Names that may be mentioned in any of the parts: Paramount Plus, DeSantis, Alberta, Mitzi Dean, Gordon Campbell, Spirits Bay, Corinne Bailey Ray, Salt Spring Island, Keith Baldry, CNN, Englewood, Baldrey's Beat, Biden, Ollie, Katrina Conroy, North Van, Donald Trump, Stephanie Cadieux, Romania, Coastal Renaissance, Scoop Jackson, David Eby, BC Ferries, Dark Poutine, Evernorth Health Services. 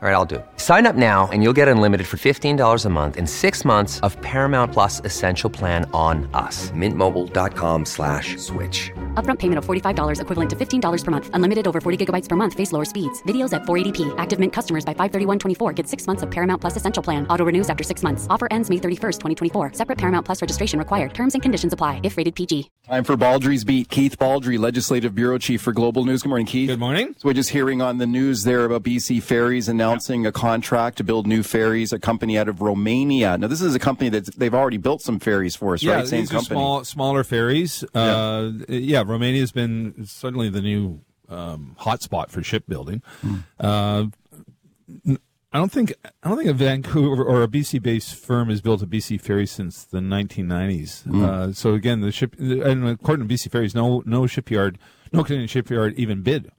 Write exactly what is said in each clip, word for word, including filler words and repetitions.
All right, I'll do it. Sign up now and you'll get unlimited for fifteen dollars a month and six months of Paramount Plus Essential Plan on us. Mint Mobile dot com slash switch. Upfront payment of forty-five dollars equivalent to fifteen dollars per month. Unlimited over forty gigabytes per month. Face lower speeds. Videos at four eighty p. Active Mint customers by five thirty-one twenty-four get six months of Paramount Plus Essential Plan. Auto renews after six months. Offer ends May thirty-first, twenty twenty-four. Separate Paramount Plus registration required. Terms and conditions apply if rated P G. Time for Baldry's Beat. Keith Baldry, Legislative Bureau Chief for Global News. Good morning, Keith. Good morning. So we're just hearing on the news there about B C Ferries and now announcing a contract to build new ferries, a company out of Romania. Now, this is a company that they've already built some ferries for us, yeah, right? Same company. Small, smaller ferries. Yeah. Uh, yeah, Romania's been certainly the new um, hotspot for shipbuilding. Hmm. Uh, I don't think I don't think a Vancouver or a B C-based firm has built a B C ferry since the nineteen nineties. Hmm. Uh, so again, the ship and according to B C Ferries, no no shipyard, no Canadian shipyard even bid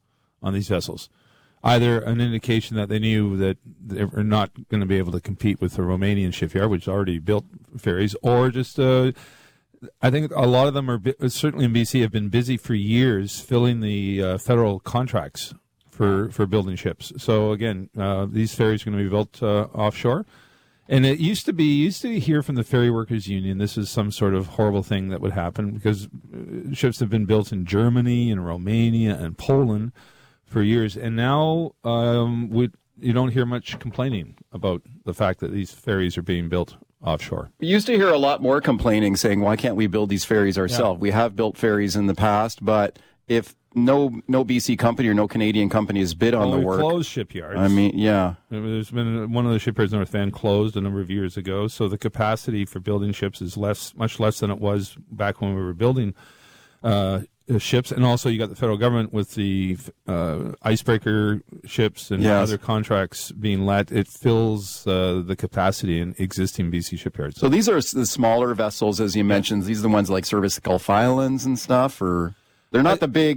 on these vessels. Either an indication that they knew that they were not going to be able to compete with the Romanian shipyard, which already built ferries, or just uh, I think a lot of them are certainly in B C have been busy for years filling the uh, federal contracts for, for building ships. So again, uh, these ferries are going to be built uh, offshore, and it used to be used to hear from the Ferry Workers Union this is some sort of horrible thing that would happen because ships have been built in Germany and Romania and Poland for years, and now um, we you don't hear much complaining about the fact that these ferries are being built offshore. We used to hear a lot more complaining, saying, "Why can't we build these ferries ourselves?" Yeah. We have built ferries in the past, but if no no B C company or no Canadian company has bid on well, the work, closed shipyards. I mean, yeah, there's been one of the shipyards in North Van closed a number of years ago, so the capacity for building ships is less, much less than it was back when we were building Uh, ships, and also you got the federal government with the uh, icebreaker ships and yes. other contracts being let. It fills uh, the capacity in existing B C shipyards. So these are the smaller vessels, as you mentioned. These are the ones like service the Gulf Islands and stuff, or they're not I, the big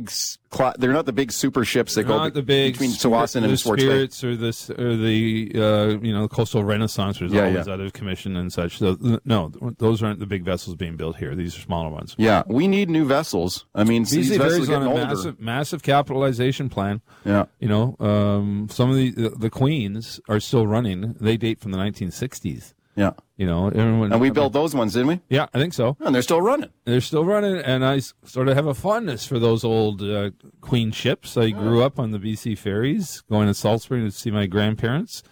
they're not the big super ships that go the big between Tsawwassen and Spirits Bay. Spirits or this or the uh, you know Coastal Renaissance, which is yeah, always yeah. out of commission and such. So, no, those aren't the big vessels being built here. These are smaller ones. Yeah, we need new vessels. I mean, these, these vessels are getting older. Massive, massive capitalization plan. Yeah, you know, um, some of the, the the Queens are still running. They date from the nineteen sixties. Yeah. You know, everyone, and we built those ones, didn't we? Yeah, I think so. And they're still running. They're still running, and I sort of have a fondness for those old uh, Queen ships. I yeah. grew up on the B C ferries, going to Salt Spring to see my grandparents.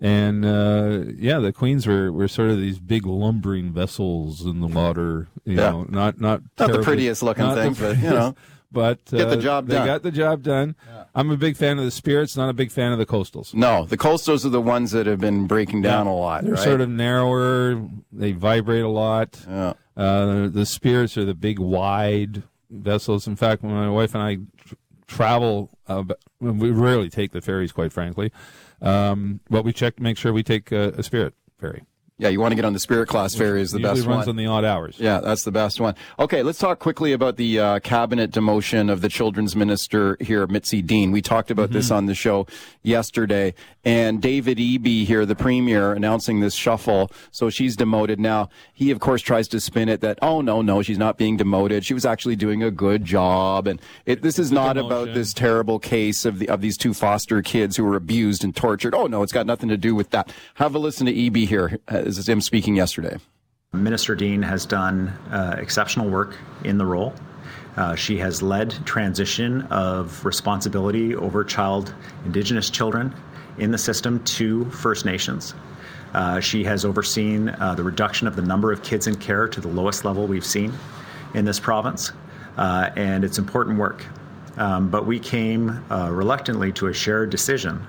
And, uh, yeah, the Queens were, were sort of these big lumbering vessels in the water, you yeah. know, not not, not the prettiest looking not thing, prettiest, but, you know. But uh, Get the job they done. got the job done. Yeah. I'm a big fan of the Spirits, not a big fan of the Coastals. No, the Coastals are the ones that have been breaking down yeah. a lot. They're right? sort of narrower. They vibrate a lot. Yeah. Uh, the Spirits are the big, wide vessels. In fact, when my wife and I tr- travel, uh, we rarely take the ferries, quite frankly. Um, but we check to make sure we take uh, a Spirit ferry. Yeah, you want to get on the Spirit Class ferry is the best one. Usually runs on the odd hours. Yeah, that's the best one. Okay, let's talk quickly about the uh, cabinet demotion of the children's minister here, Mitzi Dean. We talked about mm-hmm. this on the show yesterday. And David Eby here, the premier, announcing this shuffle. So she's demoted now. He, of course, tries to spin it that, oh, no, no, she's not being demoted. She was actually doing a good job. And it, this is not about this terrible case of the of these two foster kids who were abused and tortured. Oh, no, it's got nothing to do with that. Have a listen to Eby here. This is him speaking yesterday. Minister Dean has done uh, exceptional work in the role. Uh, she has led transition of responsibility over child Indigenous children in the system to First Nations. Uh, she has overseen uh, the reduction of the number of kids in care to the lowest level we've seen in this province, uh, and it's important work. Um, but we came uh, reluctantly to a shared decision.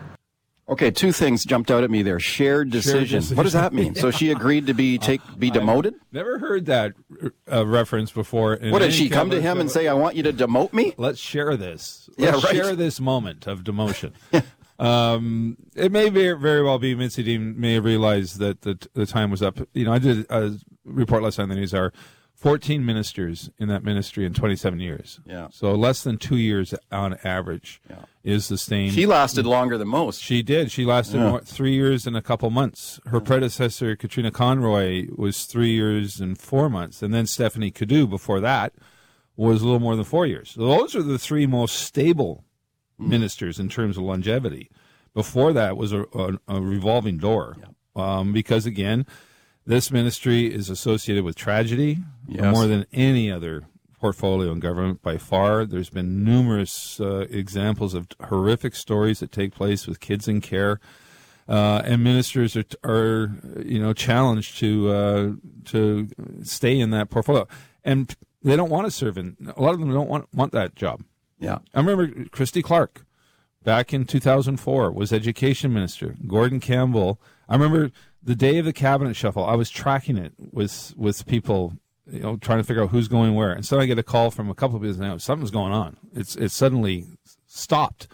Okay, two things jumped out at me there. Shared decision. Shared decision. What does that mean? So she agreed to be take be demoted? I've never heard that uh, reference before. What, did she come to him and say, I want you to demote me? Let's share this. Let's yeah, right. share this moment of demotion. yeah. Um, it may be, very well be Mitzi Dean may have realized that the, the time was up. You know, I did a report last time in the news hour. fourteen ministers in that ministry in twenty-seven years. Yeah. So less than two years on average yeah. is the same. She lasted longer than most. She did. She lasted yeah. more, three years and a couple months. Her yeah. predecessor, Katrina Conroy, was three years and four months, and then Stephanie Cadieux before that. was a little more than four years. Those are the three most stable mm. ministers in terms of longevity. Before that was a, a, a revolving door, yeah. um, because, again, this ministry is associated with tragedy yes. more than any other portfolio in government by far. There's been numerous uh, examples of horrific stories that take place with kids in care. Uh, and ministers are, are, you know, challenged to, uh, to stay in that portfolio. And they don't want to serve in, a lot of them don't want, want that job. Yeah. I remember Christy Clark back in two thousand four was education minister. Gordon Campbell. I remember the day of the cabinet shuffle, I was tracking it with, with people, you know, trying to figure out who's going where. And so I get a call from a couple of people now, something's going on. It's, it suddenly stopped.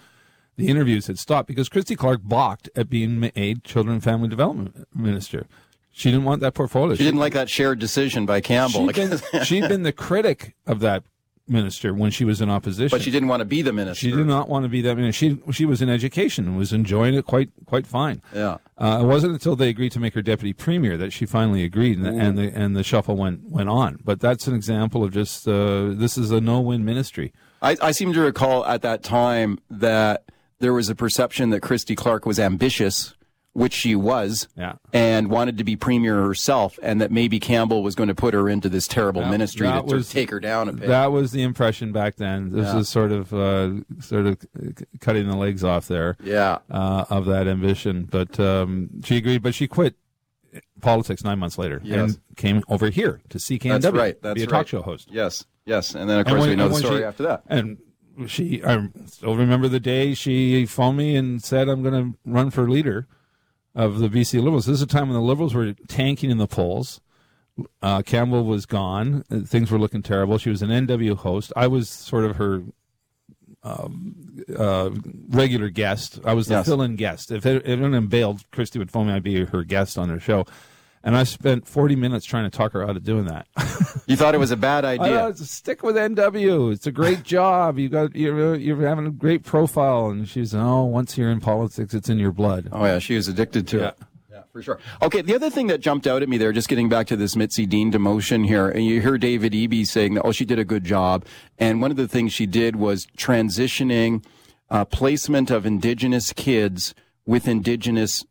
The interviews had stopped because Christy Clark balked at being made Children and Family Development Minister. She didn't want that portfolio. She didn't like that shared decision by Campbell. She'd been, she'd been the critic of that minister when she was in opposition. But she didn't want to be the minister. She did not want to be that minister. She, she was in education and was enjoying it quite quite fine. Yeah. Uh, it wasn't until they agreed to make her deputy premier that she finally agreed, and, and the and the shuffle went, went on. But that's an example of just uh, this is a no-win ministry. I, I seem to recall at that time that there was a perception that Christy Clark was ambitious, which she was, yeah. and wanted to be premier herself, and that maybe Campbell was going to put her into this terrible that, ministry that to was, take her down a bit. That was the impression back then. This yeah. is sort of uh, sort of cutting the legs off there yeah. uh, of that ambition. But um, she agreed, but she quit politics nine months later yes. and came over here to C K N W, That's right. That's be a right. talk show host. Yes, yes. And then, of course, when, we know the story she, after that. And She, I still remember the day she phoned me and said, I'm going to run for leader of the B C Liberals. This is a time when the Liberals were tanking in the polls. Uh, Campbell was gone. Things were looking terrible. She was an N W host. I was sort of her um, uh, regular guest. I was the yes. fill-in guest. If anyone bailed, Christy would phone me. I'd be her guest on her show. And I spent forty minutes trying to talk her out of doing that. You thought it was a bad idea. I thought, stick with N W. It's a great job. You got you're you're having a great profile. And she's oh, once you're in politics, it's in your blood. Oh yeah, she was addicted to yeah. it. Yeah, for sure. Okay, the other thing that jumped out at me there, just getting back to this Mitzi Dean demotion here, and you hear David Eby saying that oh, she did a good job, and one of the things she did was transitioning uh, placement of Indigenous kids with Indigenous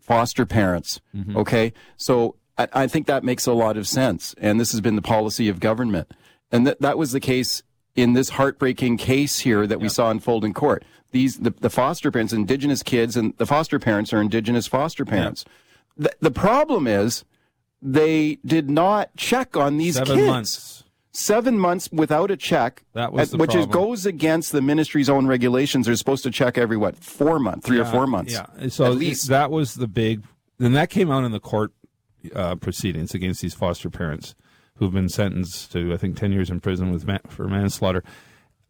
foster parents, mm-hmm. okay? So I, I think that makes a lot of sense, and this has been the policy of government. And th- that was the case in this heartbreaking case here that we yeah. saw unfold in court. These the, the foster parents, Indigenous kids, and the foster parents are Indigenous foster parents. Yeah. Th- the problem is they did not check on these Seven kids. Seven months. Seven months without a check, that was the which problem. Is, goes against the ministry's own regulations. They're supposed to check every, what, four months, three yeah, or four months. Yeah, so at least. That was the big, and that came out in the court uh, proceedings against these foster parents who've been sentenced to, I think, ten years in prison with man, for manslaughter.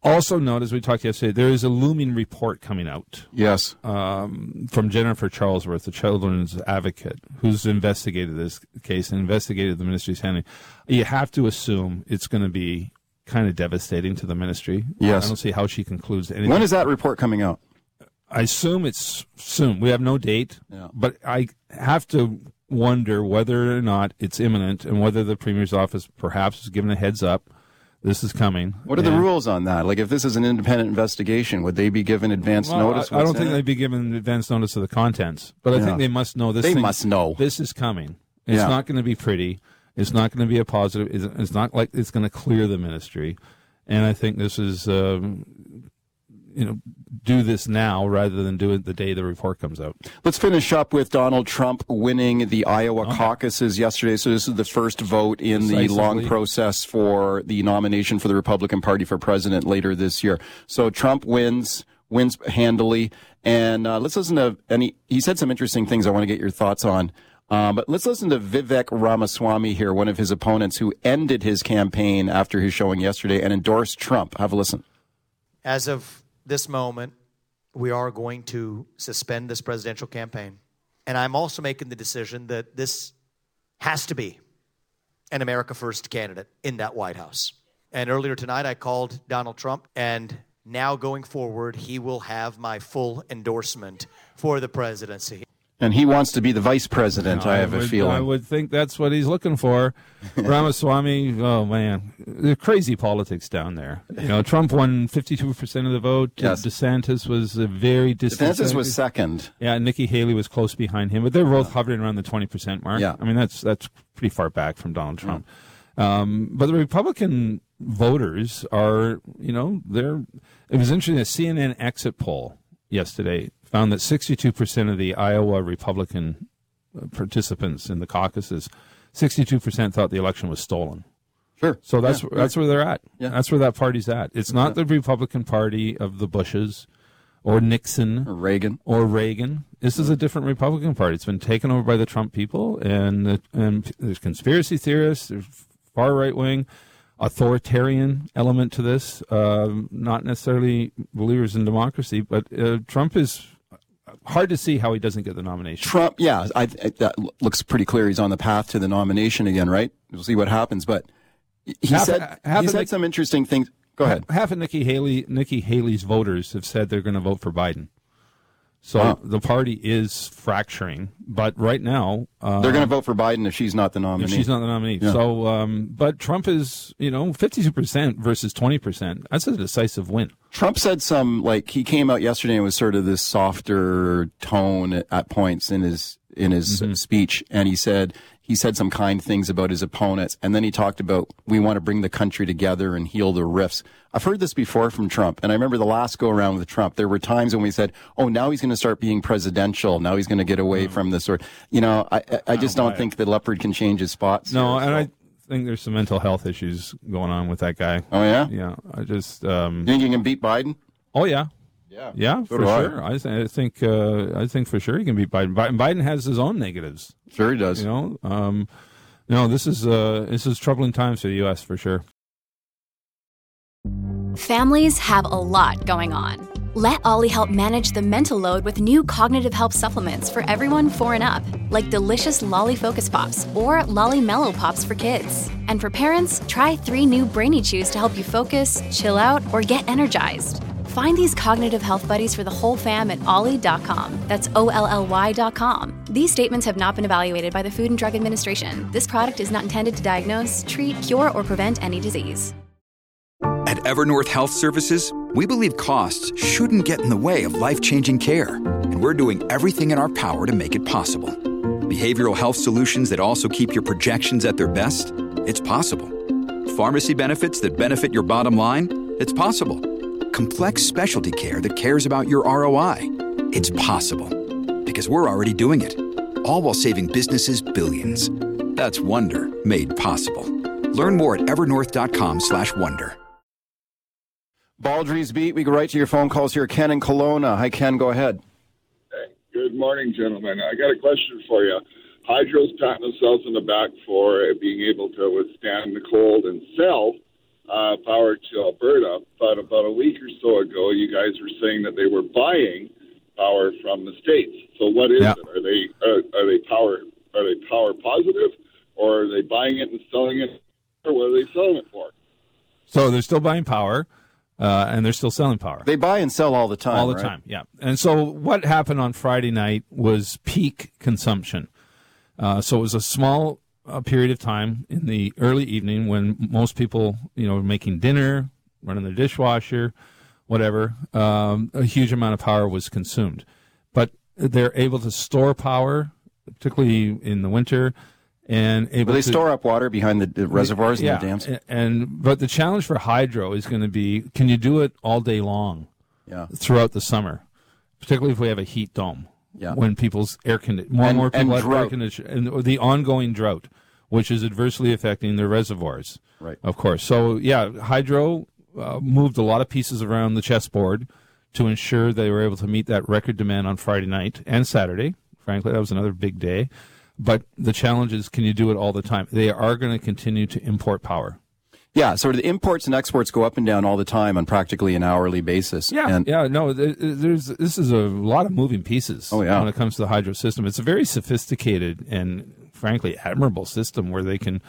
Also note, as we talked yesterday, there is a looming report coming out. Yes. Um, from Jennifer Charlesworth, the children's advocate, who's investigated this case and investigated the ministry's handling. You have to assume it's going to be kind of devastating to the ministry. Yes. I don't see how she concludes anything. When is that report coming out? I assume it's soon. We have no date. Yeah. But I have to wonder whether or not it's imminent and whether the Premier's office perhaps is given a heads up. This is coming. What are yeah. the rules on that? Like, if this is an independent investigation, would they be given advance well, notice? I, I don't think it? They'd be given advance notice of the contents, but I yeah. think they must know this. They thing, must know this is coming. It's yeah. not going to be pretty. It's not going to be a positive. It's, it's not like it's going to clear the ministry. And I think this is, um, you know, do this now rather than do it the day the report comes out. Let's finish up with Donald Trump winning the Iowa okay. caucuses yesterday. So this is the first vote in Precisely. the long process for the nomination for the Republican Party for president later this year. So Trump wins, wins handily. And uh, let's listen to, and he, he said some interesting things I want to get your thoughts on. Uh, but let's listen to Vivek Ramaswamy here, one of his opponents who ended his campaign after his showing yesterday and endorsed Trump. Have a listen. As of this moment, we are going to suspend this presidential campaign. And I'm also making the decision that this has to be an America First candidate in that White House. And earlier tonight, I called Donald Trump, and now going forward, he will have my full endorsement for the presidency. And he wants to be the vice president, no, I have I would, a feeling. I would think that's what he's looking for. Ramaswamy, oh, man. They're crazy politics down there. You know, Trump won fifty-two percent of the vote. Yes. DeSantis was a very distant. DeSantis was second. Yeah, Nikki Haley was close behind him. But they're both hovering around the twenty percent mark. Yeah. I mean, that's that's pretty far back from Donald Trump. Mm. Um, but the Republican voters are, you know, they're – it was interesting, a C N N exit poll yesterday found that sixty-two percent of the Iowa Republican participants in the caucuses, sixty-two percent thought the election was stolen. Sure. So that's yeah, that's right. where they're at. Yeah. That's where that party's at. It's not yeah. the Republican Party of the Bushes or Nixon. Or Reagan. Or Reagan. This is a different Republican Party. It's been taken over by the Trump people, and, the, and there's conspiracy theorists, there's far right-wing, authoritarian element to this, uh, not necessarily believers in democracy, but uh, Trump is... hard to see how he doesn't get the nomination. Trump, yeah, I, I, that looks pretty clear. He's on the path to the nomination again, right? We'll see what happens. But he half said a, he said Nick, some interesting things. Go ahead. Half of Nikki Haley, Nikki Haley's voters have said they're going to vote for Biden. So wow. the party is fracturing. But right now, uh, they're going to vote for Biden if she's not the nominee. If she's not the nominee. Yeah. So, um, but Trump is, you know, fifty-two percent versus twenty percent. That's a decisive win. Trump said some, like, he came out yesterday and was sort of this softer tone at, at points in his in his mm-hmm. speech, and he said he said some kind things about his opponents, and then he talked about we want to bring the country together and heal the rifts. I've heard this before from Trump, and I remember the last go around with Trump. There were times when we said, "Oh, now he's going to start being presidential. Now he's going to get away mm-hmm. from this." Sort, you know, I I, I just I don't, don't think it. the leopard can change his spots. No, here, and so. I. I think there's some mental health issues going on with that guy. Oh, yeah? Yeah. I just... Um, you think you can beat Biden? Oh, yeah. Yeah. Yeah, so for sure. I, th- I think uh, I think for sure he can beat Biden. Biden. Biden has his own negatives. Sure he does. You know, um, no, this is, uh, this is troubling times for the U S for sure. Families have a lot going on. Let Ollie help manage the mental load with new cognitive health supplements for everyone four and up, like delicious Ollie Focus Pops or Ollie Mellow Pops for kids. And for parents, try three new Brainy Chews to help you focus, chill out, or get energized. Find these cognitive health buddies for the whole fam at ollie dot com. That's O L L Y dot com. These statements have not been evaluated by the Food and Drug Administration. This product is not intended to diagnose, treat, cure, or prevent any disease. At Evernorth Health Services, we believe costs shouldn't get in the way of life-changing care, and we're doing everything in our power to make it possible. Behavioral health solutions that also keep your projections at their best? It's possible. Pharmacy benefits that benefit your bottom line? It's possible. Complex specialty care that cares about your R O I? It's possible. Because we're already doing it. All while saving businesses billions. That's Wonder made possible. Learn more at evernorth dot com slash wonder. Baldry's Beat. We go right to your phone calls here. Ken in Kelowna. Hi, Ken. Go ahead. Hey, good morning, gentlemen. I got a question for you. Hydro's patting themselves in the back for being able to withstand the cold and sell uh, power to Alberta. But about a week or so ago, you guys were saying that they were buying power from the states. So what is yeah. it? Are they are, are they power are they power positive, or are they buying it and selling it, or what are they selling it for? So they're still buying power. Uh, and they're still selling power. They buy and sell all the time. All the right? time, yeah. And so what happened on Friday night was peak consumption. Uh, so it was a small uh, period of time in the early evening when most people, you know, were making dinner, running the dishwasher, whatever. Um, a huge amount of power was consumed. But they're able to store power, particularly in the winter. And able well, they to, store up water behind the, the reservoirs yeah, and the dams. And but the challenge for hydro is going to be: can you do it all day long? Yeah. Throughout the summer, particularly if we have a heat dome. Yeah. When people's air condition, more and, and more people have air conditioning, and the ongoing drought, which is adversely affecting their reservoirs. Right. Of course. So yeah, hydro uh, moved a lot of pieces around the chessboard to ensure they were able to meet that record demand on Friday night and Saturday. Frankly, that was another big day. But the challenge is, can you do it all the time? They are going to continue to import power. Yeah, so the imports and exports go up and down all the time on practically an hourly basis. Yeah, and yeah, no, there's this is a lot of moving pieces oh, yeah. when it comes to the hydro system. It's a very sophisticated and, frankly, admirable system where they can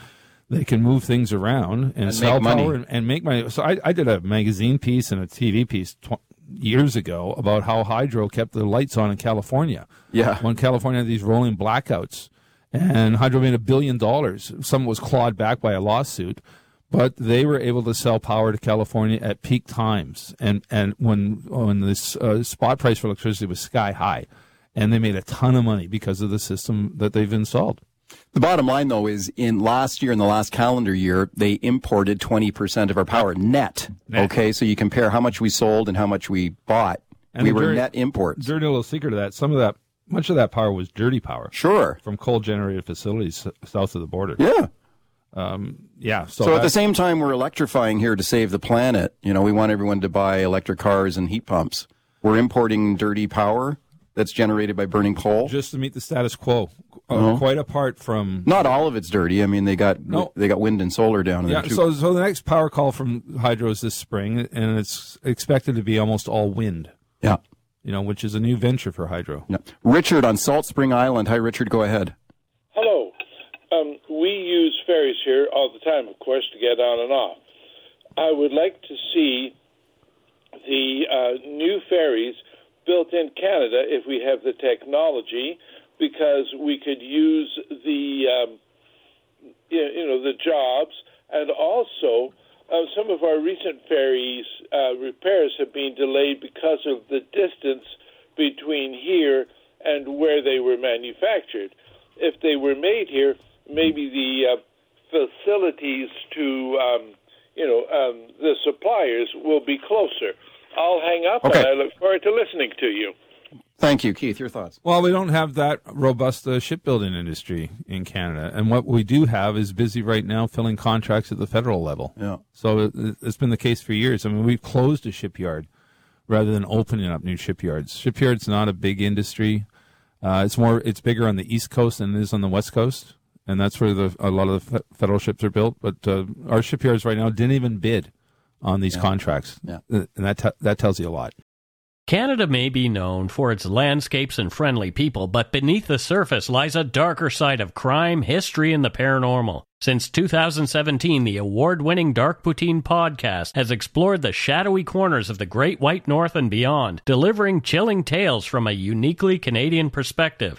they can move things around and, and sell power and, and make money. So I, I did a magazine piece and a T V piece tw- years ago about how hydro kept the lights on in California. Yeah. When California had these rolling blackouts, and hydro made a billion dollars. Some was clawed back by a lawsuit, but they were able to sell power to California at peak times, and and when when this uh, spot price for electricity was sky high, and they made a ton of money because of the system that they've installed. The bottom line, though, is in last year, in the last calendar year, they imported twenty percent of our power net. net. Okay, so you compare how much we sold and how much we bought. And we were dirty, net imports. Dirty little secret of that, some of that, much of that power was dirty power. Sure. From coal-generated facilities south of the border. Yeah. Um, yeah. So, so at the same time we're electrifying here to save the planet, you know, we want everyone to buy electric cars and heat pumps. We're importing dirty power that's generated by burning coal. Just to meet the status quo. Uh, no. Quite apart from... Not all of it's dirty. I mean, they got no. they got wind and solar down there, yeah, too. So, so the next power call from hydro is this spring, and it's expected to be almost all wind. Yeah. You know, which is a new venture for hydro. Yeah. Richard on Salt Spring Island. Hi, Richard. Go ahead. Hello. Um, we use ferries here all the time, of course, to get on and off. I would like to see the uh, new ferries built in Canada if we have the technology, because we could use the, um, you know, the jobs, and also uh, some of our recent ferries uh, repairs have been delayed because of the distance between here and where they were manufactured. If they were made here, maybe the uh, facilities to, um, you know, um, the suppliers will be closer. I'll hang up, okay. And I look forward to listening to you. Thank you. Keith, your thoughts? Well, we don't have that robust uh, shipbuilding industry in Canada. And what we do have is busy right now filling contracts at the federal level. Yeah. So it, it's been the case for years. I mean, we've closed a shipyard rather than opening up new shipyards. Shipyard's not a big industry. Uh, it's more. It's bigger on the East Coast than it is on the West Coast. And that's where the, a lot of the federal ships are built. But uh, our shipyards right now didn't even bid on these yeah. contracts. Yeah. And that t- that tells you a lot. Canada may be known for its landscapes and friendly people, but beneath the surface lies a darker side of crime, history, and the paranormal. Since two thousand seventeen, the award-winning Dark Poutine podcast has explored the shadowy corners of the Great White North and beyond, delivering chilling tales from a uniquely Canadian perspective.